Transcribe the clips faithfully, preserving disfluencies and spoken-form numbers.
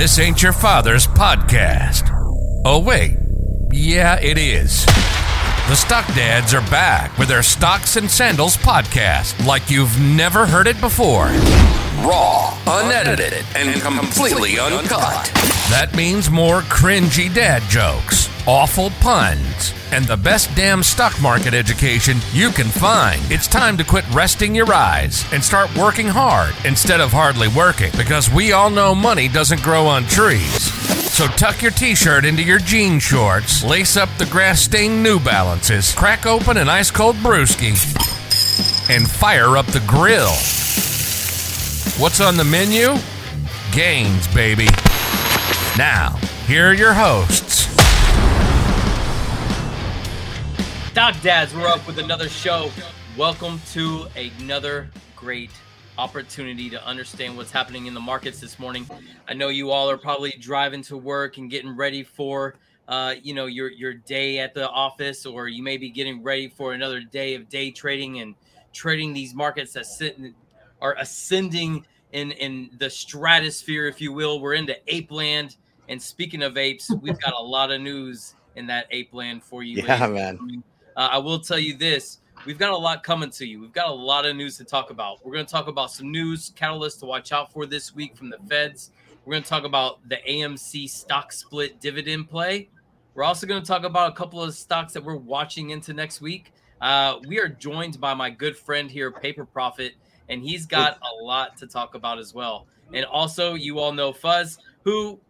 This Ain't Your Father's Podcast. Oh, wait. Yeah, it is. The Stock Dads are back with their Stocks and Sandals podcast like you've never heard it before. Raw, unedited, and completely uncut. That means more cringy dad jokes, awful puns, and the best damn stock market education you can find. It's time to quit resting your eyes and start working hard instead of hardly working, because we all know money doesn't grow on trees. So tuck your t-shirt into your jean shorts, lace up the grass-stained New Balances, crack open an ice-cold brewski, and fire up the grill. What's on the menu? Gains, baby. Now, here are your hosts. Stock Dads, we're up with another show. Welcome to another great opportunity to understand what's happening in the markets this morning. I know you all are probably driving to work and getting ready for uh, you know, your your day at the office, or you may be getting ready for another day of day trading and trading these markets that sit in, are ascending in in the stratosphere, if you will. We're into ape land, and speaking of apes, we've got a lot of news in that ape land for you. Yeah, ladies. Man. Uh, I will tell you this. We've got a lot coming to you. We've got a lot of news to talk about. We're going to talk about some news catalysts to watch out for this week from the feds. We're going to talk about the A M C stock split dividend play. We're also going to talk about a couple of stocks that we're watching into next week. Uh, we are joined by my good friend here, Paper Prophet, and he's got a lot to talk about as well. And also, you all know Fuzz, who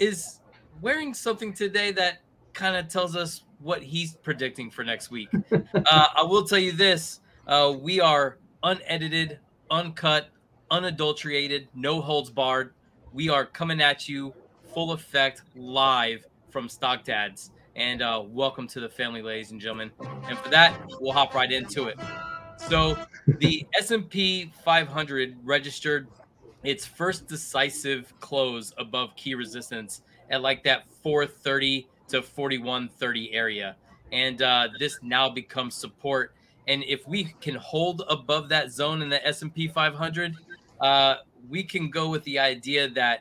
is wearing something today that kind of tells us what he's predicting for next week. Uh, I will tell you this. Uh, we are unedited, uncut, unadulterated, no holds barred. We are coming at you full effect live from Stock Dads. And uh, welcome to the family, ladies and gentlemen. And for that, we'll hop right into it. So the S and P five hundred registered its first decisive close above key resistance at like that four thirty to forty-one thirty area, and uh, this now becomes support. And if we can hold above that zone in the S and P five hundred, uh, we can go with the idea that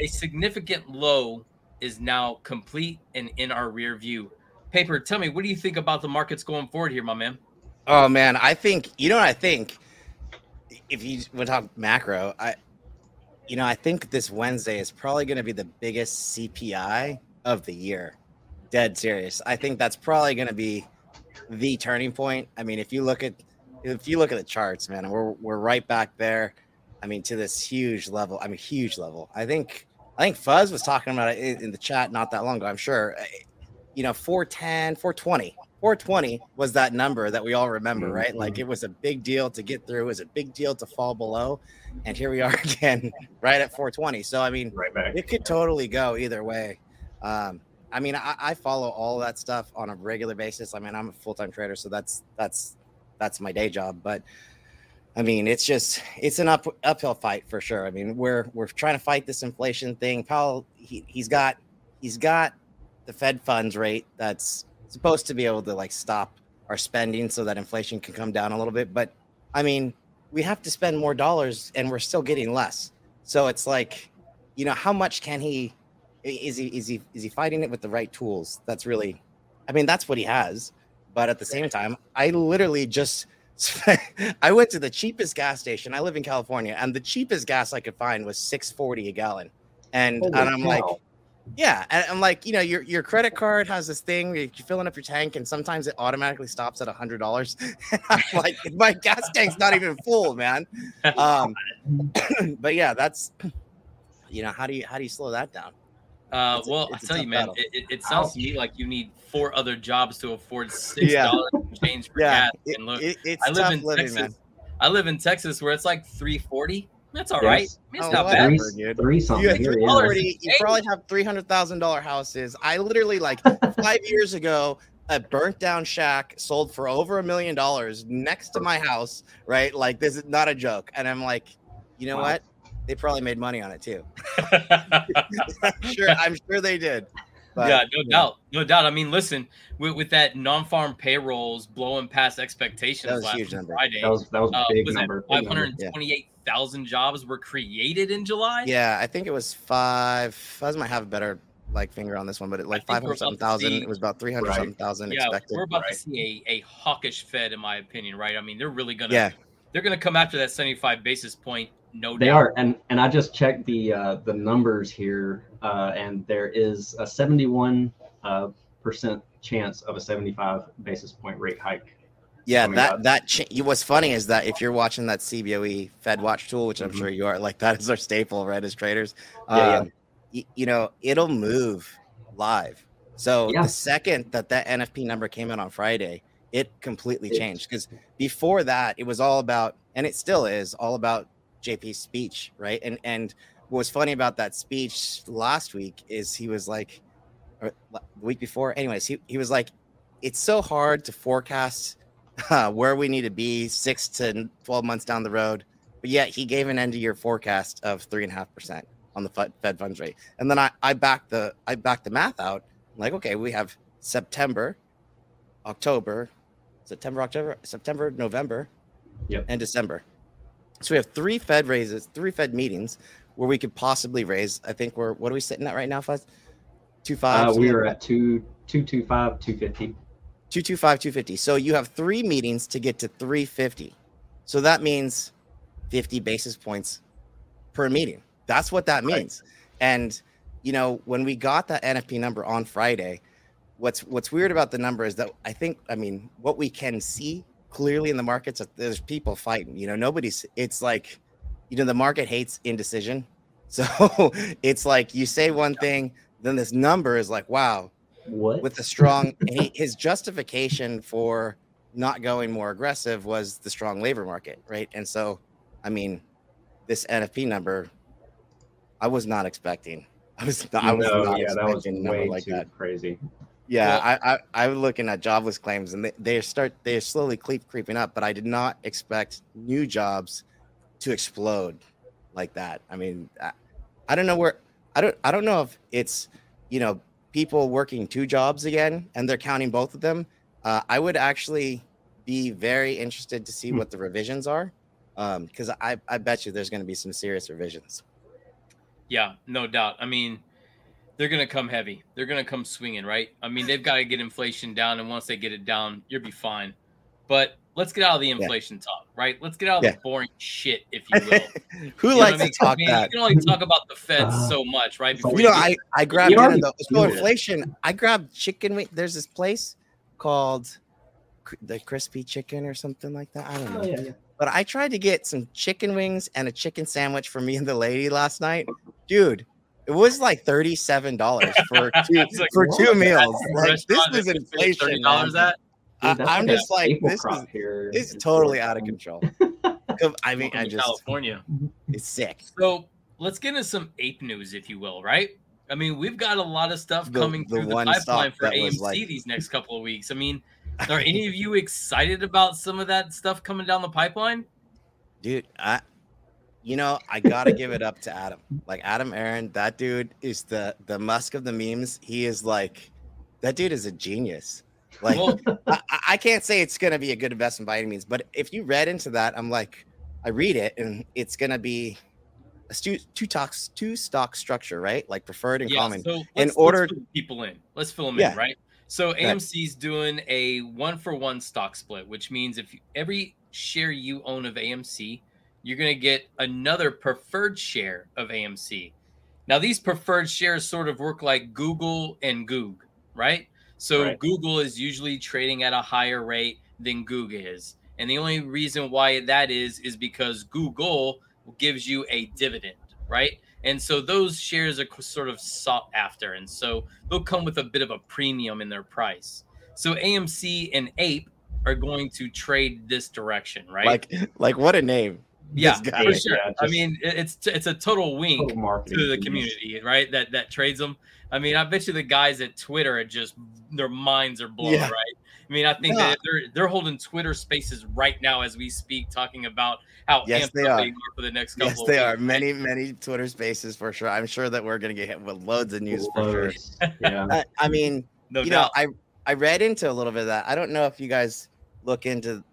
a significant low is now complete and in our rear view. Paper, tell me, what do you think about the markets going forward here, my man? Oh man, I think you know what I think. If you want to talk macro, I, you know, I think this Wednesday is probably going to be the biggest C P I of the year. Dead serious. I think that's probably going to be the turning point. I mean, if you look at if you look at the charts, man, we're we're right back there. I mean, to this huge level. I mean, huge level. I think I think Fuzz was talking about it in the chat not that long ago, I'm sure. You know, four ten, four twenty. four twenty was that number that we all remember, right? Like, it was a big deal to get through. It was a big deal to fall below. And here we are again, right at four twenty. So, I mean, right back. It could totally go either way. Um, I mean, I, I follow all that stuff on a regular basis. I mean, I'm a full-time trader, so that's that's that's my day job. But I mean, it's just it's an up, uphill fight for sure. I mean, we're we're trying to fight this inflation thing. Powell, he he's got he's got the Fed funds rate that's supposed to be able to like stop our spending so that inflation can come down a little bit. But I mean, we have to spend more dollars, and we're still getting less. So it's like, you know, how much can he? Is he is he is he fighting it with the right tools? That's really, I mean, that's what he has. But at the same time, I literally just spent, I went to the cheapest gas station. I live in California, and the cheapest gas I could find was six forty a gallon. And Holy and I'm cow. like, yeah, and I'm like, you know, your your credit card has this thing where you're filling up your tank, and sometimes it automatically stops at a hundred dollars. I'm like, my gas tank's not even full, man. Um, but yeah, that's, you know, how do you how do you slow that down? Uh, a, well, I tell you, man, it, it sounds Ow. to me like you need four other jobs to afford six dollars yeah. change for yeah. gas. And look, it, it, I live in living, Texas. Man. I live in Texas where it's like three forty. That's all yes. right. I mean, it's oh, not whatever, bad. Three, three you, have three already, you probably have three hundred thousand dollars houses. I literally, like, five years ago, a burnt down shack sold for over a million dollars next to my house, right? Like, this is not a joke. And I'm like, you know wow. what? They probably made money on it too. I'm sure, I'm sure they did. But, yeah, no yeah. doubt, no doubt. I mean, listen, with, with that non-farm payrolls blowing past expectations last Friday, that was, that was a big uh, was number. Five hundred twenty-eight thousand jobs were created in July. Yeah, I think it was five. I might have a better like finger on this one, but it like five hundred something thousand. See, it was about three hundred right. something thousand. Yeah, expected. We're about right. to see a, a hawkish Fed, in my opinion. Right? I mean, they're really gonna yeah. they're gonna come after that seventy-five basis point. No, they doubt. are, and and I just checked the uh, the numbers here, uh, and there is a seventy-one uh, percent chance of a seventy-five basis point rate hike. Yeah, that up. that cha- what's funny is that if you're watching that C B O E FedWatch tool, which I'm mm-hmm. sure you are, like that is our staple, right, as traders. Um, yeah, yeah. Y- you know, it'll move live. So yeah. the second that that N F P number came out on Friday, it completely it, changed because before that, it was all about, and it still is all about J P's speech, right? And and what was funny about that speech last week is he was like, or the week before, anyways, he, he was like, it's so hard to forecast uh, where we need to be six to twelve months down the road. But yet he gave an end of year forecast of three and a half percent on the Fed funds rate. And then I, I backed the I backed the math out. I'm like, okay, we have September, October, September, October, September, November, yep. and December. So we have three Fed raises, three Fed meetings where we could possibly raise. I think we're, what are we sitting at right now, Fuzz? Two five. Uh, we are at two, two, two, five, two fifty. Two, two, five, two fifty. So you have three meetings to get to three fifty. So that means fifty basis points per meeting. That's what that means. Right. And you know, when we got that N F P number on Friday, what's what's weird about the number is that I think, I mean, what we can see clearly in the markets, there's people fighting, you know, nobody's, it's like, you know, the market hates indecision. So it's like you say one thing, then this number is like, wow, what with the strong, he, his justification for not going more aggressive was the strong labor market. Right. And so, I mean, this N F P number, I was not expecting. I was not, I was no, not yeah, expecting that was a number like that. Crazy. Yeah, I, I I was looking at jobless claims, and they, they start they're slowly creep, creeping up, but I did not expect new jobs to explode like that. I mean, I, I don't know where I don't I don't know if it's, you know, people working two jobs again and they're counting both of them. Uh, I would actually be very interested to see hmm. what the revisions are, because um, I I bet you there's going to be some serious revisions. Yeah, no doubt. I mean, they're going to come heavy. They're going to come swinging, right? I mean, they've got to get inflation down, and once they get it down, you'll be fine. But let's get out of the inflation yeah. talk, right? Let's get out of yeah. the boring shit, if you will. Who you likes to I mean? talk Man, that? You can only talk about the Fed so much, right? Before you know, I, I grabbed one of those. So inflation, I grabbed chicken wing. There's this place called the Krispy Chicken or something like that. I don't know. Oh, yeah. But I tried to get some chicken wings and a chicken sandwich for me and the lady last night. Dude. It was like thirty-seven dollars for two, like, for two meals. Like, this is inflation. thirty dollars at? I, Dude, I'm just like, this is, here. This is totally out of control. I mean, I just, California. It's sick. So let's get into some ape news, if you will, right? I mean, we've got a lot of stuff the, coming the through the pipeline for A M C like... these next couple of weeks. I mean, are any of you excited about some of that stuff coming down the pipeline? Dude, I... You know, I got to give it up to Adam. Like, Adam Aaron, that dude is the, the Musk of the memes. He is like, that dude is a genius. Like, well, I, I can't say it's going to be a good investment by any means. But if you read into that, I'm like, I read it, and it's going to be a stu- two talks, two stock structure, right? Like preferred and yeah, common. So in order let's fill people in. Let's fill them yeah. in, right? So A M C's doing a one-for-one stock split, which means if you, every share you own of A M C, you're going to get another preferred share of A M C. Now, these preferred shares sort of work like Google and GOOG, right? So right. Google is usually trading at a higher rate than GOOG is. And the only reason why that is, is because Google gives you a dividend, right? And so those shares are sort of sought after. And so they'll come with a bit of a premium in their price. So A M C and APE are going to trade this direction, right? Like, like what a name. Yeah, for sure. Yeah, I mean, it's it's a total wink to the community, right? That that trades them. I mean, I bet you the guys at Twitter are just, their minds are blown, yeah. right? I mean, I think yeah. that they're they're holding Twitter spaces right now as we speak, talking about how yes, amped they are. they are for the next couple. Yes, they of weeks. are many many Twitter spaces for sure. I'm sure that we're gonna get hit with loads of news loads. for sure. yeah, I, I mean, no you doubt. know, I I read into a little bit of that. I don't know if you guys look into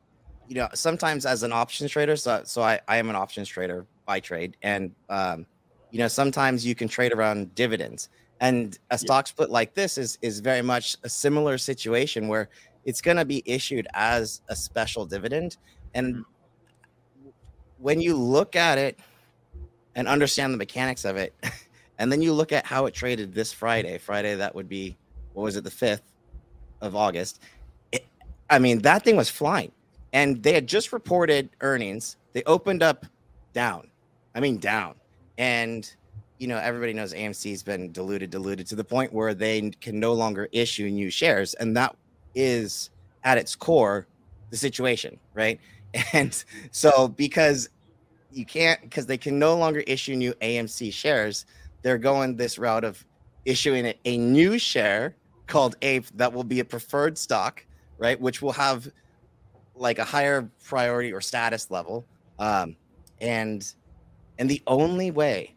you know, sometimes as an options trader, so so I, I am an options trader by trade, and um, you know, sometimes you can trade around dividends. And a stock yeah. split like this is is very much a similar situation where it's going to be issued as a special dividend. And when you look at it and understand the mechanics of it, and then you look at how it traded this Friday, Friday, that would be, what was it, the fifth of August? It, I mean, that thing was flying. And they had just reported earnings. They opened up down. I mean, down. And, you know, everybody knows A M C's been diluted, diluted to the point where they can no longer issue new shares. And that is, at its core, the situation, right? And so because you can't, because they can no longer issue new A M C shares, they're going this route of issuing a new share called A P E that will be a preferred stock, right? Which will have like a higher priority or status level. Um, and and the only way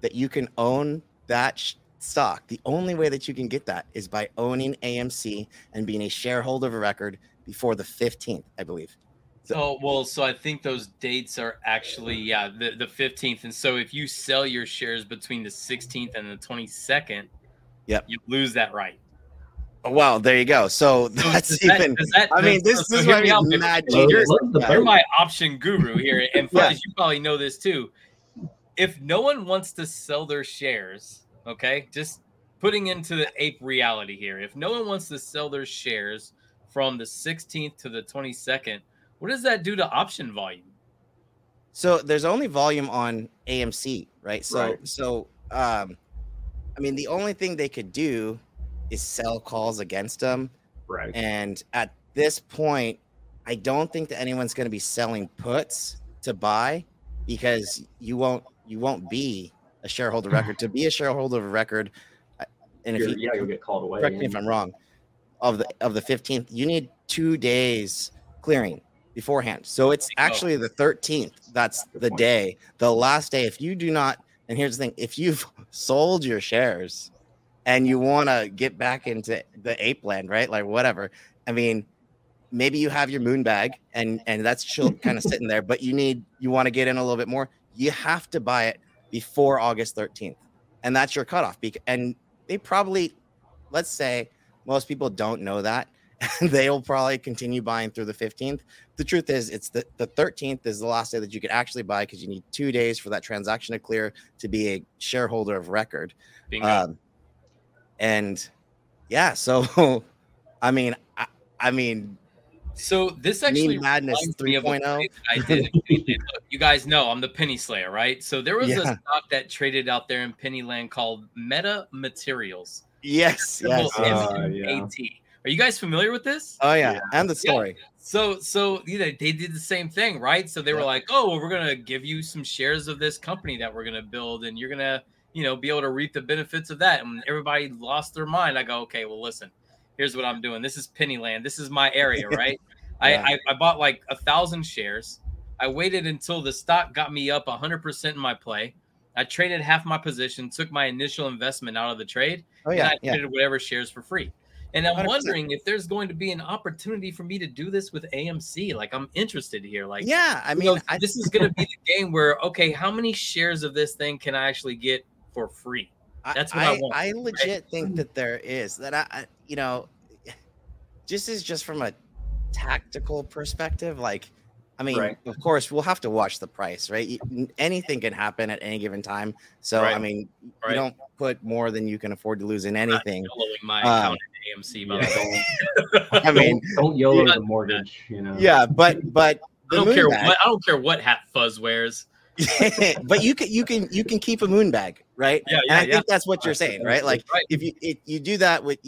that you can own that sh- stock, the only way that you can get that is by owning A M C and being a shareholder of a record before the fifteenth, I believe. So, oh, well, so I think those dates are actually, yeah, the, the fifteenth. And so if you sell your shares between the sixteenth and the twenty-second, yep, you lose that right. Oh, wow, there you go. So that's does even, that, does that, I mean, this, so this is what I mean, mad genius. You're, you're my option guru here. And yeah. you probably know this too. If no one wants to sell their shares, okay, just putting into the ape reality here. If no one wants to sell their shares from the sixteenth to the twenty-second, what does that do to option volume? So there's only volume on A M C, right? So, right. so um, I mean, the only thing they could do is sell calls against them. Right. And at this point, I don't think that anyone's going to be selling puts to buy, because you won't you won't be a shareholder record. To be a shareholder of record, and if you're, you yeah, you'll get called away. Correct me if I'm wrong. Of the of the fifteenth, you need two days clearing beforehand. So it's actually the thirteenth. That's the day, the last day. If you do not, and here's the thing: if you've sold your shares and you want to get back into the ape land, right? Like whatever. I mean, maybe you have your moon bag and and that's chill, kind of sitting there, but you need you want to get in a little bit more. You have to buy it before August thirteenth, and that's your cutoff. And they probably, let's say, most people don't know that. They'll probably continue buying through the fifteenth. The truth is, it's the, the thirteenth is the last day that you could actually buy, because you need two days for that transaction to clear to be a shareholder of record. Bingo. Um, and yeah, so I mean, I, I mean, so this actually madness three point oh. I did. Look, you guys know I'm the penny slayer, right? So there was yeah. a stock that traded out there in Pennyland called Meta Materials. Yes, yes. Uh, yeah. Are you guys familiar with this? Oh yeah, yeah. and the story. Yeah. So so you know, they did the same thing, right? So they yeah. were like, oh, well, we're gonna give you some shares of this company that we're gonna build, and you're gonna, you know, be able to reap the benefits of that. And everybody lost their mind. I go, okay, well, listen. Here's what I'm doing. This is Pennyland. This is my area, right? yeah. I, I, I bought like a thousand shares. I waited until the stock got me up one hundred percent in my play. I traded half my position, took my initial investment out of the trade, oh, yeah, and I yeah. traded whatever shares for free. And I'm one hundred percent wondering if there's going to be an opportunity for me to do this with A M C. Like, I'm interested here. Like, yeah, I mean, you know, I, this is going to be the game where, okay, how many shares of this thing can I actually get for free? That's what I, I want. I legit right? think that there is that I, I you know, just is just from a tactical perspective. Like, I mean, right. of course, we'll have to watch the price, right? Anything can happen at any given time. So, right. I mean, right. you don't put more than you can afford to lose in anything. I'm not my account um, at A M C, yeah. I mean, don't YOLO the mortgage, you know? Yeah, but but I don't care. Bag, what, I don't care what hat Fuzz wears. But you can you can you can keep a moon bag, right? Yeah, yeah, and I yeah. think that's what you're saying, right? Like right. if you if you do that with,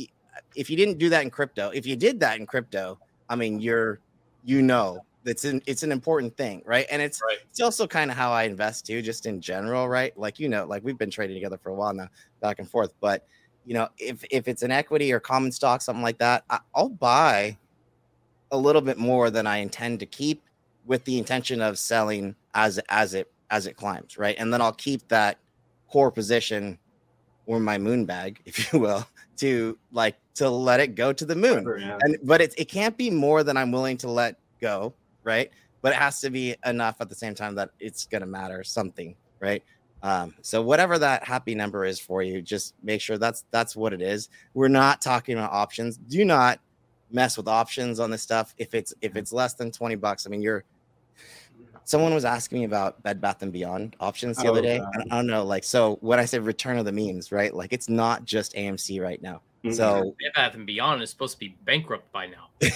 if you didn't do that in crypto, if you did that in crypto, I mean, you're, you know, that's an, it's an important thing, right? And it's right. it's also kind of how I invest too, just in general, right? Like, you know, like we've been trading together for a while now, back and forth. But you know, if if it's an equity or common stock, something like that, I, I'll buy a little bit more than I intend to keep, with the intention of selling as as it. as it climbs, right? And then I'll keep that core position, or my moon bag, if you will, to like to let it go to the moon. Sure, yeah. And but it it can't be more than I'm willing to let go, right? But it has to be enough at the same time that it's going to matter something, right? Um, so whatever that happy number is for you, just make sure that's that's what it is. We're not talking about options. Do not mess with options on this stuff. If it's if it's less than twenty bucks, I mean, you're someone was asking me about Bed Bath and Beyond options the oh, other day. I, I don't know, like, so when I said return of the memes, right? Like, it's not just A M C right now. So Bed Bath and Beyond is supposed to be bankrupt by now.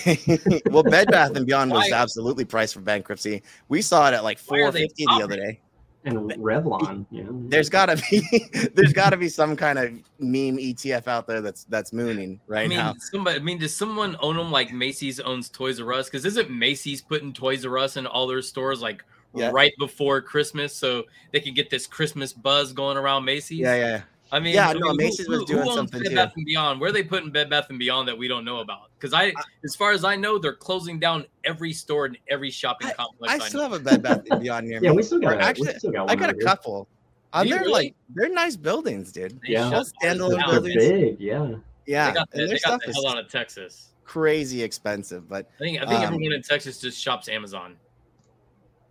Well, Bed Bath and Beyond was absolutely priced for bankruptcy. We saw it at like four fifty the other day. And Revlon, yeah. There's gotta be there's gotta be some kind of meme E T F out there that's that's mooning right I mean, now. Somebody, I mean, does someone own them like Macy's owns Toys R Us? Because isn't Macy's putting Toys R Us in all their stores like yeah. right before Christmas so they can get this Christmas buzz going around Macy's? Yeah, yeah. yeah. I mean, yeah, no, Macy's was doing something too. Bed Bath and Beyond, where are they putting Bed Bath and Beyond that we don't know about? Because I, as far as I know, they're closing down every store and every shopping I, complex. I, I still know. have a Bed Bath and Beyond near me. Yeah, we still got. Actually, we still got I got a couple. Uh, they're really? like they're nice buildings, dude. They yeah, standalone buildings. They're big, yeah, yeah. They got the, and their they got stuff the hell out of Texas. Crazy expensive, but I think I think um, everyone in Texas just shops Amazon.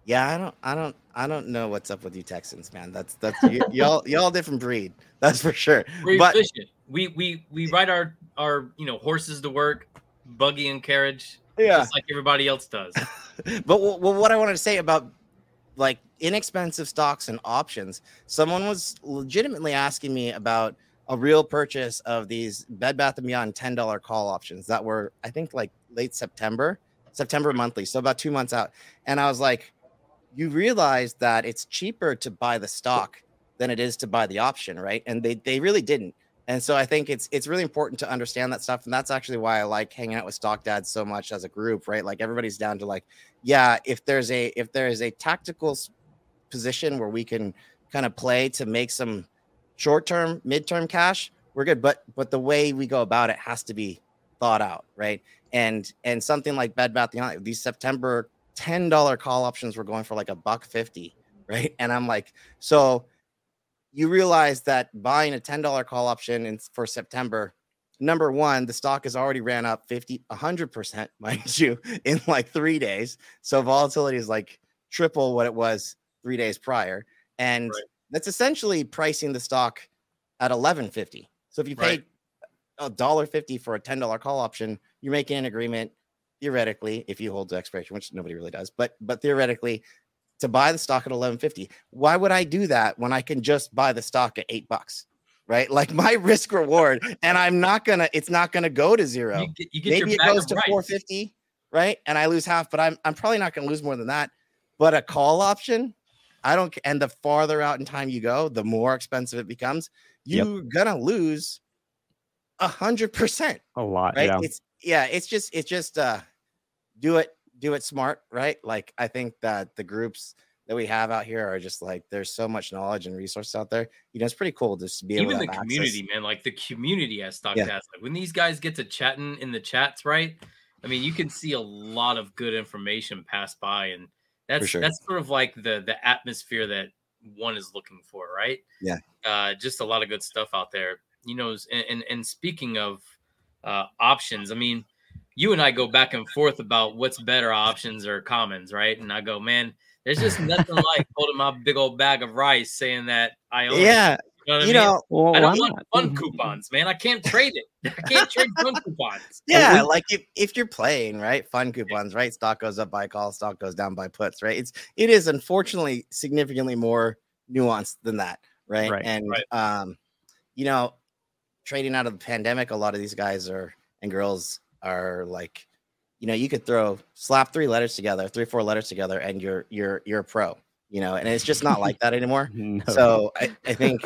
Yeah, I don't, I don't, I don't know what's up with you Texans, man. That's that's y- y'all, y'all different breed. That's for sure. We're but, efficient. We we we ride our our you know horses to work, buggy and carriage, yeah, just like everybody else does. But w- w- what I wanted to say about like inexpensive stocks and options, someone was legitimately asking me about a real purchase of these Bed Bath and Beyond ten dollars call options that were I think like late September, September monthly, so about two months out, and I was like, you realize that it's cheaper to buy the stock than it is to buy the option, right? And they they really didn't. And so I think it's it's really important to understand that stuff. And that's actually why I like hanging out with Stock Dads so much as a group, right? Like everybody's down to like, yeah, if there's a if there is a tactical position where we can kind of play to make some short-term, mid-term cash, we're good. But but the way we go about it has to be thought out, right? And and something like Bed Bath and Beyond, these September ten dollars call options were going for like a buck fifty, right? And I'm like, so you realize that buying a ten dollars call option in, for September, number one, the stock has already ran up fifty, one hundred percent, mind you, in like three days. So volatility is like triple what it was three days prior. And right. that's essentially pricing the stock at eleven fifty. So if you paid right. one dollar fifty for a ten dollars call option, you're making an agreement theoretically, if you hold to expiration, which nobody really does, but but theoretically, to buy the stock at eleven fifty. Why would I do that when I can just buy the stock at eight bucks, right? Like my risk reward, and I'm not gonna, it's not gonna go to zero. You get, you get Maybe it goes to four fifty, right? And I lose half, but I'm I'm probably not gonna lose more than that. But a call option, I don't. And the farther out in time you go, the more expensive it becomes. You're yep. gonna lose a hundred percent. A lot, right? Yeah. It's yeah. It's just it's just. uh Do it, do it smart, right? Like, I think that the groups that we have out here are just like, there's so much knowledge and resources out there. You know, it's pretty cool just to be able to even the community, man. Like the community has stock yeah. Like when these guys get to chatting in the chats, right? I mean, you can see a lot of good information pass by, and that's sure. that's sort of like the the atmosphere that one is looking for, right? Yeah, uh, just a lot of good stuff out there, you know. And and, and speaking of uh, options, I mean. You and I go back and forth about what's better, options or commons, right? And I go, man, there's just nothing like holding my big old bag of rice saying that I own yeah. it. You know, what you I, mean? know well, I don't want fun coupons, man. I can't trade it. I can't trade fun coupons. Yeah, we, like if, if you're playing, right, fun coupons, right? Stock goes up by call, stock goes down by puts, right? It's it is unfortunately significantly more nuanced than that, right? right and right. um, you know, trading out of the pandemic, a lot of these guys are and girls. Are like, you know, you could throw slap three letters together, three, four letters together, and you're you're you're a pro, you know, and it's just not like that anymore. No. So I, I think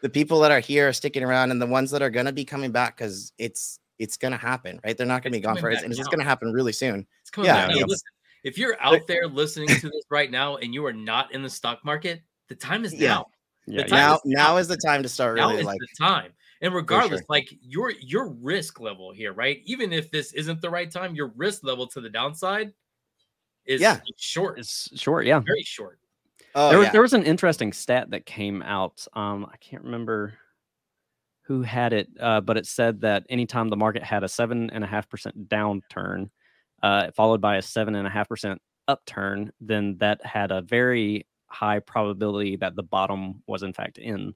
the people that are here are sticking around, and the ones that are gonna be coming back because it's it's gonna happen, right? They're not gonna it's be gone for it, and it's gonna happen really soon. It's coming yeah, back. Hey, listen, if you're out there listening to this right now and you are not in the stock market, the time is yeah. now. Yeah, time now is now is the time to start now really is like the time. And regardless, sure. like your your risk level here, right? Even if this isn't the right time, your risk level to the downside is yeah. short. It's short, yeah. Very short. Oh, there, yeah. there was an interesting stat that came out. Um, I can't remember who had it, uh, but it said that anytime the market had a seven and a half percent downturn, uh, followed by a seven and a half percent upturn, then that had a very high probability that the bottom was in fact in.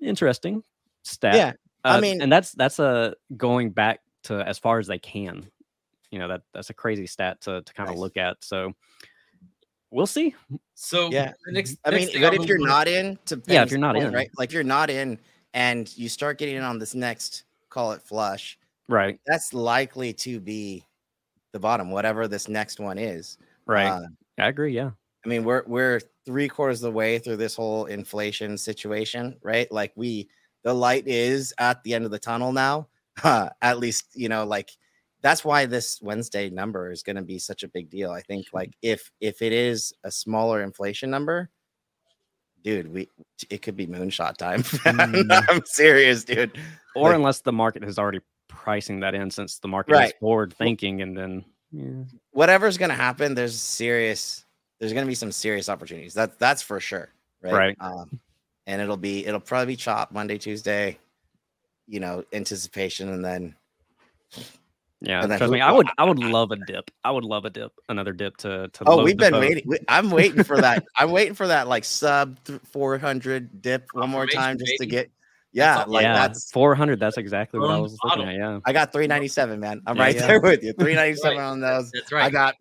Interesting stat. Yeah, I uh, mean, and that's that's a going back to as far as they can. You know, that that's a crazy stat to to kind of nice. Look at. So we'll see. So yeah, the next, I next mean, but if you're look, not in, to yeah, if you're not point, in, right? Like if you're not in, and you start getting in on this next, call it flush, right? That's likely to be the bottom, whatever this next one is, right? Uh, I agree. Yeah. I mean, we're we're three quarters of the way through this whole inflation situation, right? Like we, the light is at the end of the tunnel now. Uh, at least, you know, like that's why this Wednesday number is going to be such a big deal. I think, like if if it is a smaller inflation number, dude, we it could be moonshot time. Mm. I'm serious, dude. Or like, unless the market is already pricing that in, since the market right. is forward thinking, and then yeah. whatever's going to happen, there's serious. There's going to be some serious opportunities. That that's for sure, right? Right. Um, and it'll be it'll probably be chopped Monday, Tuesday, you know, anticipation, and then yeah. And then trust me, I would I would love a dip. I would love a dip, another dip to to. Oh, we've been boat. waiting. We, I'm waiting for that. I'm waiting for that like sub four hundred dip one more time just to get. Yeah, like yeah, that's four hundred. That's exactly what I was looking at. Yeah, I got three ninety-seven, man. I'm yeah, right yeah. there with you. three ninety-seven right. on those. That's right. I got.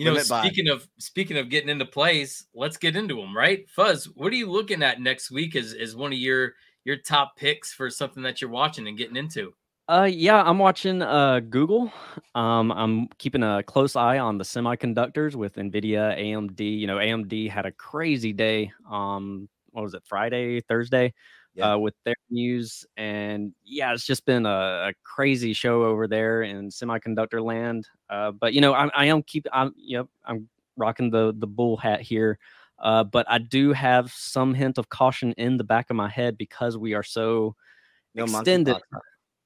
You know, speaking by. of speaking of getting into plays, let's get into them, right? Fuzz, what are you looking at next week as, as one of your your top picks for something that you're watching and getting into? Uh, yeah, I'm watching uh, Google. Um, I'm keeping a close eye on the semiconductors with NVIDIA, A M D. You know, A M D had a crazy day. Um, what was it, Friday, Thursday, yeah. uh, with their news, and yeah, it's just been a, a crazy show over there in semiconductor land. Uh, but you know, I, I am keep, I'm, you know, I'm rocking the the bull hat here. Uh, but I do have some hint of caution in the back of my head because we are so no extended.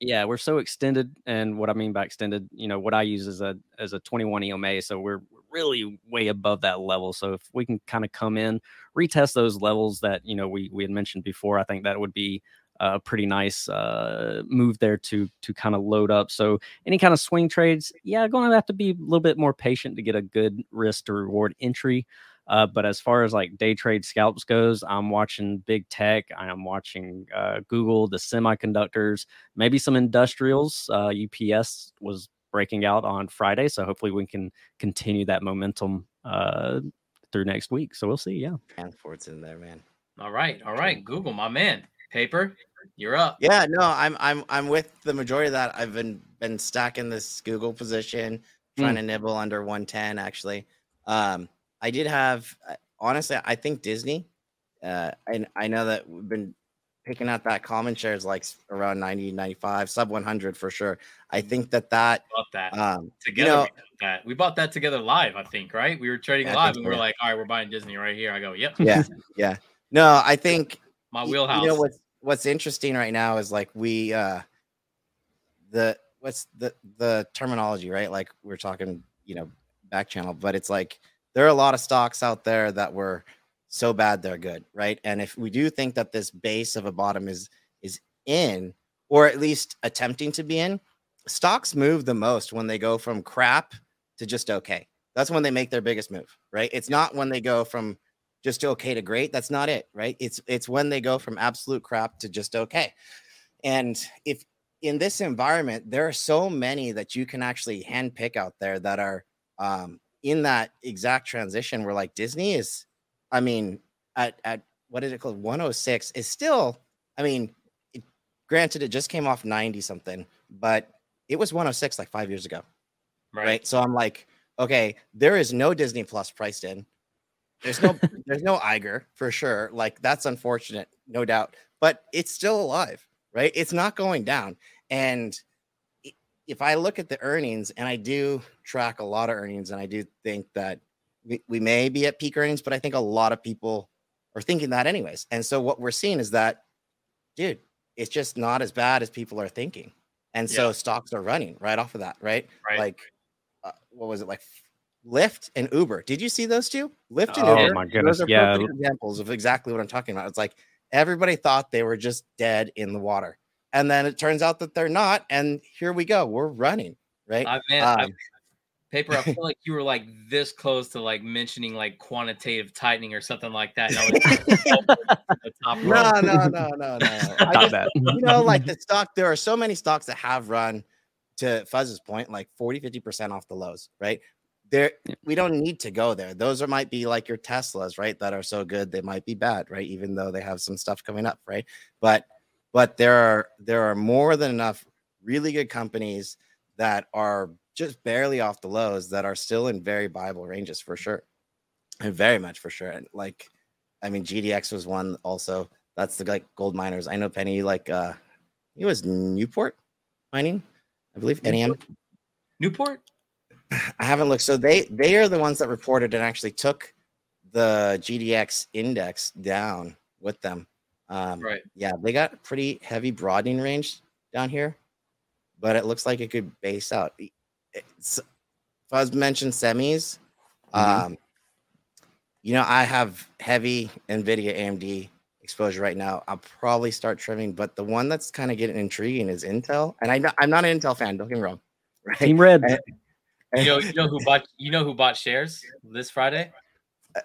Yeah, we're so extended, and what I mean by extended, you know, what I use is a as a twenty-one E M A, so we're really way above that level. So if we can kind of come in, retest those levels that you know we we had mentioned before, I think that would be a pretty nice uh, move there to to kind of load up. So any kind of swing trades, yeah, going to have to be a little bit more patient to get a good risk to reward entry. Uh, but as far as like day trade scalps goes, I'm watching big tech. I am watching uh, Google, the semiconductors, maybe some industrials. Uh, U P S was breaking out on Friday, so hopefully we can continue that momentum uh, through next week. So we'll see. Yeah, and Ford's in there, man. All right, all right. Google, my man. Paper, you're up. Yeah, no, I'm I'm I'm with the majority of that. I've been been stacking this Google position, trying mm. to nibble under one ten. Actually, um. I did have, honestly, I think Disney, uh, and I know that we've been picking out that common shares like around ninety, ninety-five, sub one hundred for sure. I think that that, bought that. Um, together, you know, we, that. we bought that together live, I think, right? We were trading yeah, live and we're right. like, all right, we're buying Disney right here. I go, yep. Yeah. yeah. No, I think my wheelhouse. You know, what's, what's interesting right now is like we, uh, the, what's the, the terminology, right? Like we're talking, you know, back channel, but it's like, there are a lot of stocks out there that were so bad they're good, right? And if we do think that this base of a bottom is is in, or at least attempting to be in, stocks move the most when they go from crap to just okay. That's when they make their biggest move, right? It's not when they go from just okay to great. That's not it, right? It's it's when they go from absolute crap to just okay. And if in this environment, there are so many that you can actually handpick out there that are um, in that exact transition where like Disney is, I mean, at, at what is it called? one oh six is still, I mean, it, granted it just came off ninety something, but it was one oh six like five years ago. Right. right? So I'm like, okay, there is no Disney Plus priced in. There's no, there's no Iger for sure. Like that's unfortunate, no doubt, but it's still alive, right? It's not going down. And if I look at the earnings, and I do track a lot of earnings, and I do think that we, we may be at peak earnings, but I think a lot of people are thinking that anyways. And so what we're seeing is that, dude, it's just not as bad as people are thinking. And yeah. so stocks are running right off of that, right? right. Like, uh, what was it like? Lyft and Uber. Did you see those two? Lyft and oh, Uber. Oh my goodness, those are yeah. perfect examples of exactly what I'm talking about. It's like everybody thought they were just dead in the water. And then it turns out that they're not. And here we go. We're running, right? I've been, um, I've been, Paper, I feel like you were like this close to like mentioning like quantitative tightening or something like that. Was- no, no, no, no, no. I just, that. You know, like the stock, there are so many stocks that have run, to Fuzz's point, like forty, fifty percent off the lows, right? There, we don't need to go there. Those are might be like your Teslas, right? That are so good, they might be bad, right? Even though they have some stuff coming up, right? But but there are there are more than enough really good companies that are just barely off the lows that are still in very viable ranges for sure. And very much for sure. And like, I mean, G D X was one also. That's the like gold miners. I know Penny, like, uh, it was Newport Mining, I believe. Newport? N A M. Newport? I haven't looked. So they, they are the ones that reported and actually took the G D X index down with them. Um, right. Yeah. They got pretty heavy broadening range down here, but it looks like it could base out. It's, Fuzz mentioned semis. Mm-hmm. Um, you know, I have heavy NVIDIA A M D exposure right now. I'll probably start trimming, but the one that's kind of getting intriguing is Intel. And I, I'm not an Intel fan. Don't get me wrong. Right? Team Red. I, I, you know, you know who bought. You know who bought shares this Friday? Uh,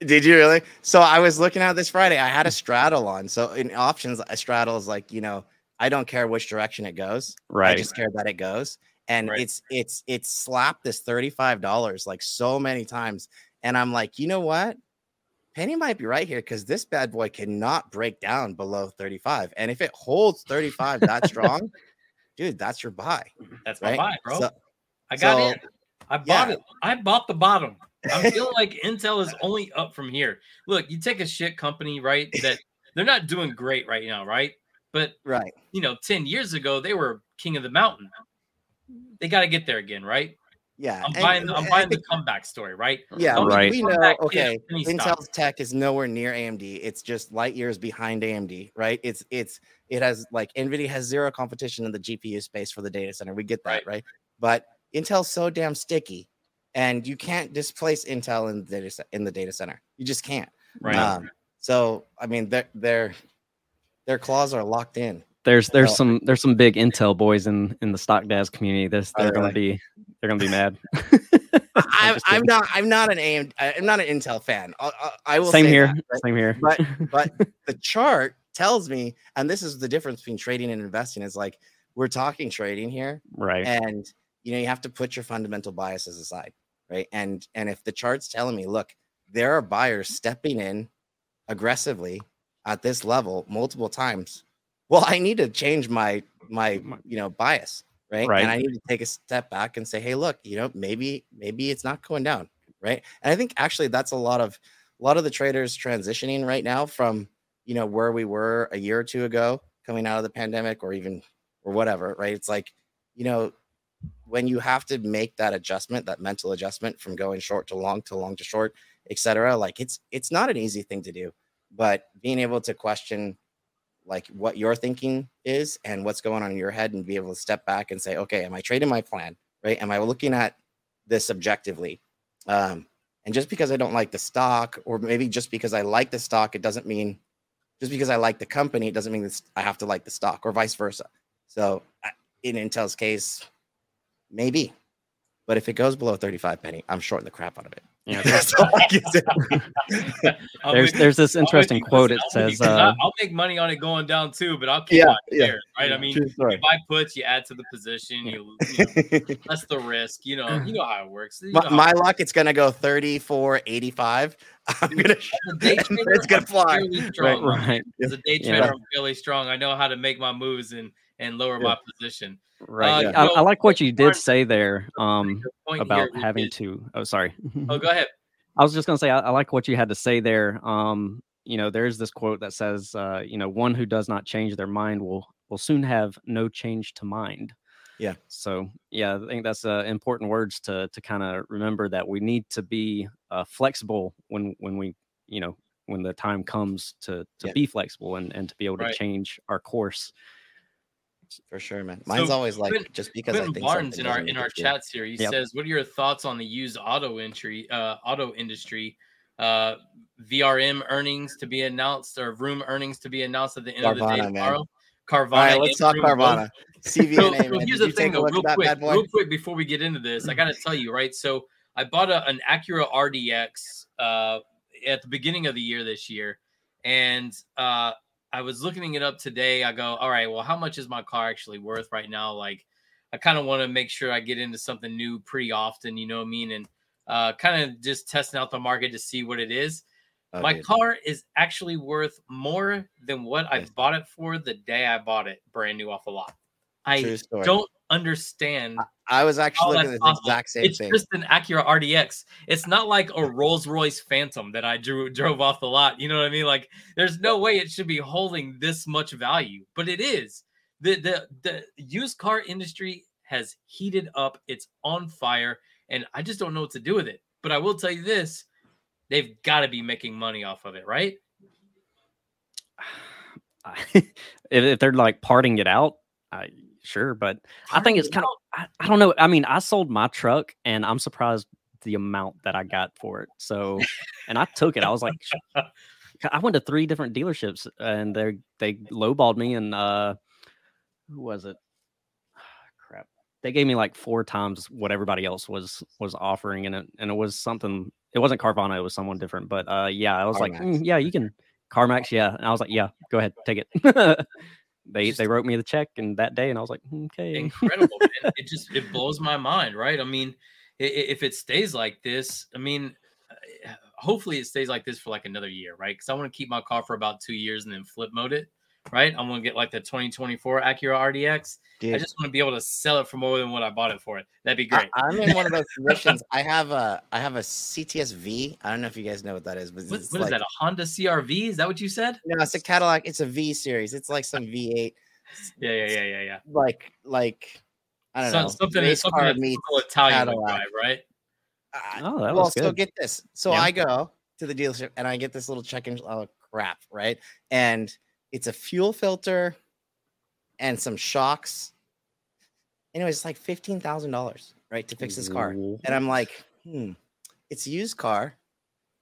did you really? So I was looking at this Friday. I had a straddle on. So in options, a straddle is like, you know, I don't care which direction it goes. Right. I just care that it goes. And right. it's it's it's slapped this thirty-five dollars like so many times. And I'm like, you know what? Penny might be right here because this bad boy cannot break down below thirty-five. And if it holds thirty-five that strong, dude, that's your buy. That's right? my buy, bro. So, I got so, it. I bought yeah. it. I bought the bottom. I feel like Intel is only up from here. Look, you take a shit company, right? That they're not doing great right now, right? But right, you know, ten years ago, they were king of the mountain. They got to get there again, right? Yeah. I'm buying, and, the, I'm buying think, the comeback story, right? Yeah, Don't right. We know, okay, Intel's tech is nowhere near A M D. It's just light years behind A M D, right? It's it's It has, like, NVIDIA has zero competition in the G P U space for the data center. We get that, right? right? But Intel's so damn sticky, and you can't displace Intel in the data, in the data center. You just can't. Right. Um, so, I mean, their their their claws are locked in. There's there's some there's some big Intel boys in, in the stock Daz community. That's they're oh, really? gonna be they're gonna be mad. I'm, I'm not I'm not an A M D, I'm not an Intel fan. I, I, I will same say here that, but, same here. But but the chart tells me, and this is the difference between trading and investing. Is like we're talking trading here, right? And you know you have to put your fundamental biases aside, right? And and if the chart's telling me, look, there are buyers stepping in aggressively at this level multiple times. Well, I need to change my my you know bias, right? right? And I need to take a step back and say, hey, look, you know, maybe maybe it's not going down, right? And I think actually that's a lot of a lot of the traders transitioning right now from you know where we were a year or two ago, coming out of the pandemic, or even or whatever, right? It's like you know when you have to make that adjustment, that mental adjustment from going short to long to long to short, et cetera. Like it's it's not an easy thing to do, but being able to question. Like what your thinking is and what's going on in your head and be able to step back and say, okay, am I trading my plan? Right. Am I looking at this objectively? Um, and just because I don't like the stock or maybe just because I like the stock, it doesn't mean just because I like the company, it doesn't mean that I have to like the stock or vice versa. So in Intel's case, maybe, but if it goes below thirty-five penny, I'm shorting the crap out of it. Yeah, that's all I can say. There's there's this interesting quote. It says, uh, "I'll make money on it going down too, but I'll keep yeah, on yeah, there, right? Yeah, I mean, you buy puts, you add to the position, you, you know, less the risk. You know, you know how it works. You know my my it works. luck, it's gonna go thirty-four eighty-five. I'm gonna. Day trader, it's gonna fly. Strong, right, right. As a day trader, yeah. I'm really strong. I know how to make my moves and and lower yeah. my position. Right. Uh, yeah. I, know, I like what you did say there um, about having did. to. Oh, sorry. Oh, go ahead. I was just going to say, I, I like what you had to say there. Um, you know, there's this quote that says, uh, you know, one who does not change their mind will will soon have no change to mind. Yeah. So, yeah, I think that's uh, important words to to kind of remember that we need to be uh, flexible when when we, you know, when the time comes to, to yeah. be flexible and, and to be able right. to change our course. For sure, man. Mine's so, always like Quinn, just because Quinn I think Barnes in our in our chat series yep. says, "What are your thoughts on the used auto entry, uh, auto industry, uh, V R M earnings to be announced or room earnings to be announced at the end Carvana, of the day tomorrow? Man. Carvana. All right, let's talk Carvana. C V N A. So, so here's the thing, though, real quick, real quick before we get into this, I got to tell you, right? So I bought a, an Acura R D X uh, at the beginning of the year this year, and uh, I was looking it up today. I go, all right, well, how much is my car actually worth right now? Like, I kind of want to make sure I get into something new pretty often, you know what I mean? And uh, kind of just testing out the market to see what it is. Oh, my dude. car is actually worth more than what nice. I bought it for the day I bought it, brand new off the lot. I don't understand. I, I was actually looking at the awesome. exact same it's thing. It's just an Acura R D X. It's not like a Rolls-Royce Phantom that I drew, drove off the lot. You know what I mean? Like, there's no way it should be holding this much value, but it is. The, the, the used car industry has heated up. It's on fire, and I just don't know what to do with it. But I will tell you this. They've got to be making money off of it, right? If they're, like, parting it out, I... Sure, but I think it's kind of, I, I don't know. I mean, I sold my truck and I'm surprised the amount that I got for it. So, and I took it. I was like, I went to three different dealerships and they they lowballed me. And uh, who was it? Oh, crap. They gave me like four times what everybody else was was offering. And it, and it was something, it wasn't Carvana, it was someone different. But uh, yeah, I was Car-Max. like, mm, yeah, you can, Car-Max, yeah. And I was like, yeah, go ahead, take it. They just, they wrote me the check and that day, and I was like, okay, incredible. Man. It just it blows my mind, right? I mean, if it stays like this, I mean, hopefully it stays like this for like another year, right? Because I want to keep my car for about two years and then flip mode it, right? I want to get like the twenty twenty-four Acura R D X. Dude. I just want to be able to sell it for more than what I bought it for. It that'd be great. I, I'm in one of those positions. I have a I have a C T S V. I don't know if you guys know what that is, but what, it's what like, is that? A Honda C R V? Is that what you said? No, it's a Cadillac. It's a V series. It's like some V eight. yeah, yeah, yeah, yeah, yeah. Like like I don't so, know something race something car meets Italian Cadillac, vibe, right? Uh, oh, that well, was good. So get this. So yeah. I go to the dealership and I get this little check engine oh, crap, right? And it's a fuel filter and some shocks. Anyway, it's like fifteen thousand dollars, right, to fix this car. And I'm like, hmm, it's a used car.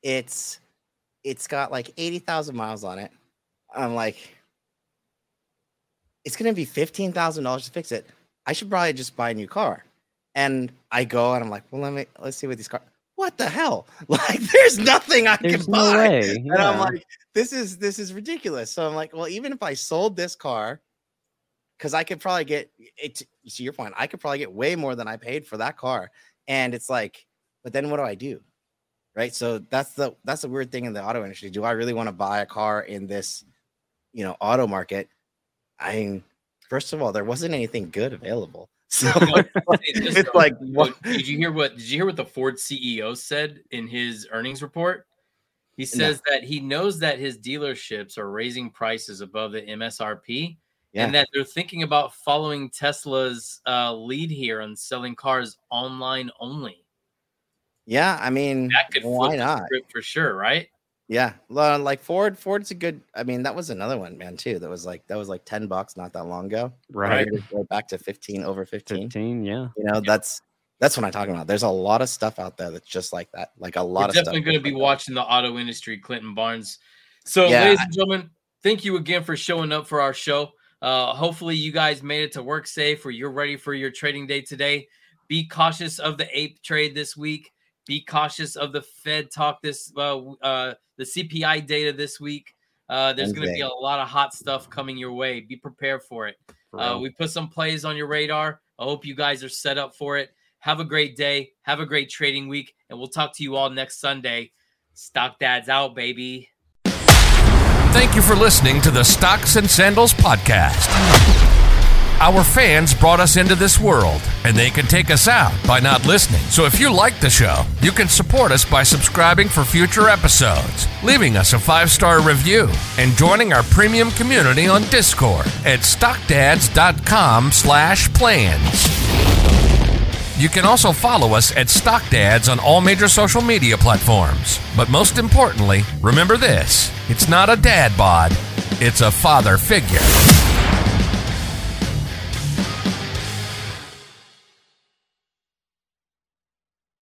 It's It's got like eighty thousand miles on it. I'm like, it's going to be fifteen thousand dollars to fix it. I should probably just buy a new car. And I go and I'm like, well, let me, let's see what these cars. What the hell? Like, there's nothing I there's can no buy. Way. And yeah. I'm like, this is this is ridiculous. So I'm like, well, even if I sold this car, because I could probably get it to your point, I could probably get way more than I paid for that car. And it's like, but then what do I do? Right. So that's the that's the weird thing in the auto industry. Do I really want to buy a car in this, you know, auto market? I mean, first of all, there wasn't anything good available. So it's, it's like, what? did you hear what? Did you hear what the Ford C E O said in his earnings report? He says no. that he knows that his dealerships are raising prices above the M S R P, yeah. and that they're thinking about following Tesla's uh, lead here on selling cars online only. Yeah, I mean, that could why flip not the script for sure, right? Yeah, like Ford. Ford's a good. I mean, that was another one, man. Too. That was like that was like ten bucks not that long ago. Right. Right back to fifteen over fifteen. Fifteen, yeah. You know, yeah. that's that's what I'm talking about. There's a lot of stuff out there that's just like that. Like a lot We're of definitely stuff. Definitely going to be like watching that. The auto industry, Clinton Barnes. So, yeah, ladies and gentlemen, thank you again for showing up for our show. Uh, hopefully, you guys made it to work safe, or you're ready for your trading day today. Be cautious of the ape trade this week. Be cautious of the Fed talk this uh, uh, the C P I data this week. Uh, there's going to be a lot of hot stuff coming your way. Be prepared for it. Uh, we put some plays on your radar. I hope you guys are set up for it. Have a great day. Have a great trading week. And we'll talk to you all next Sunday. Stock Dad's out, baby. Thank you for listening to the Stocks and Sandals podcast. Our fans brought us into this world, and they can take us out by not listening. So if you like the show, you can support us by subscribing for future episodes, leaving us a five-star review, and joining our premium community on Discord at stockdads.com slash plans. You can also follow us at StockDads on all major social media platforms. But most importantly, remember this, it's not a dad bod, it's a father figure.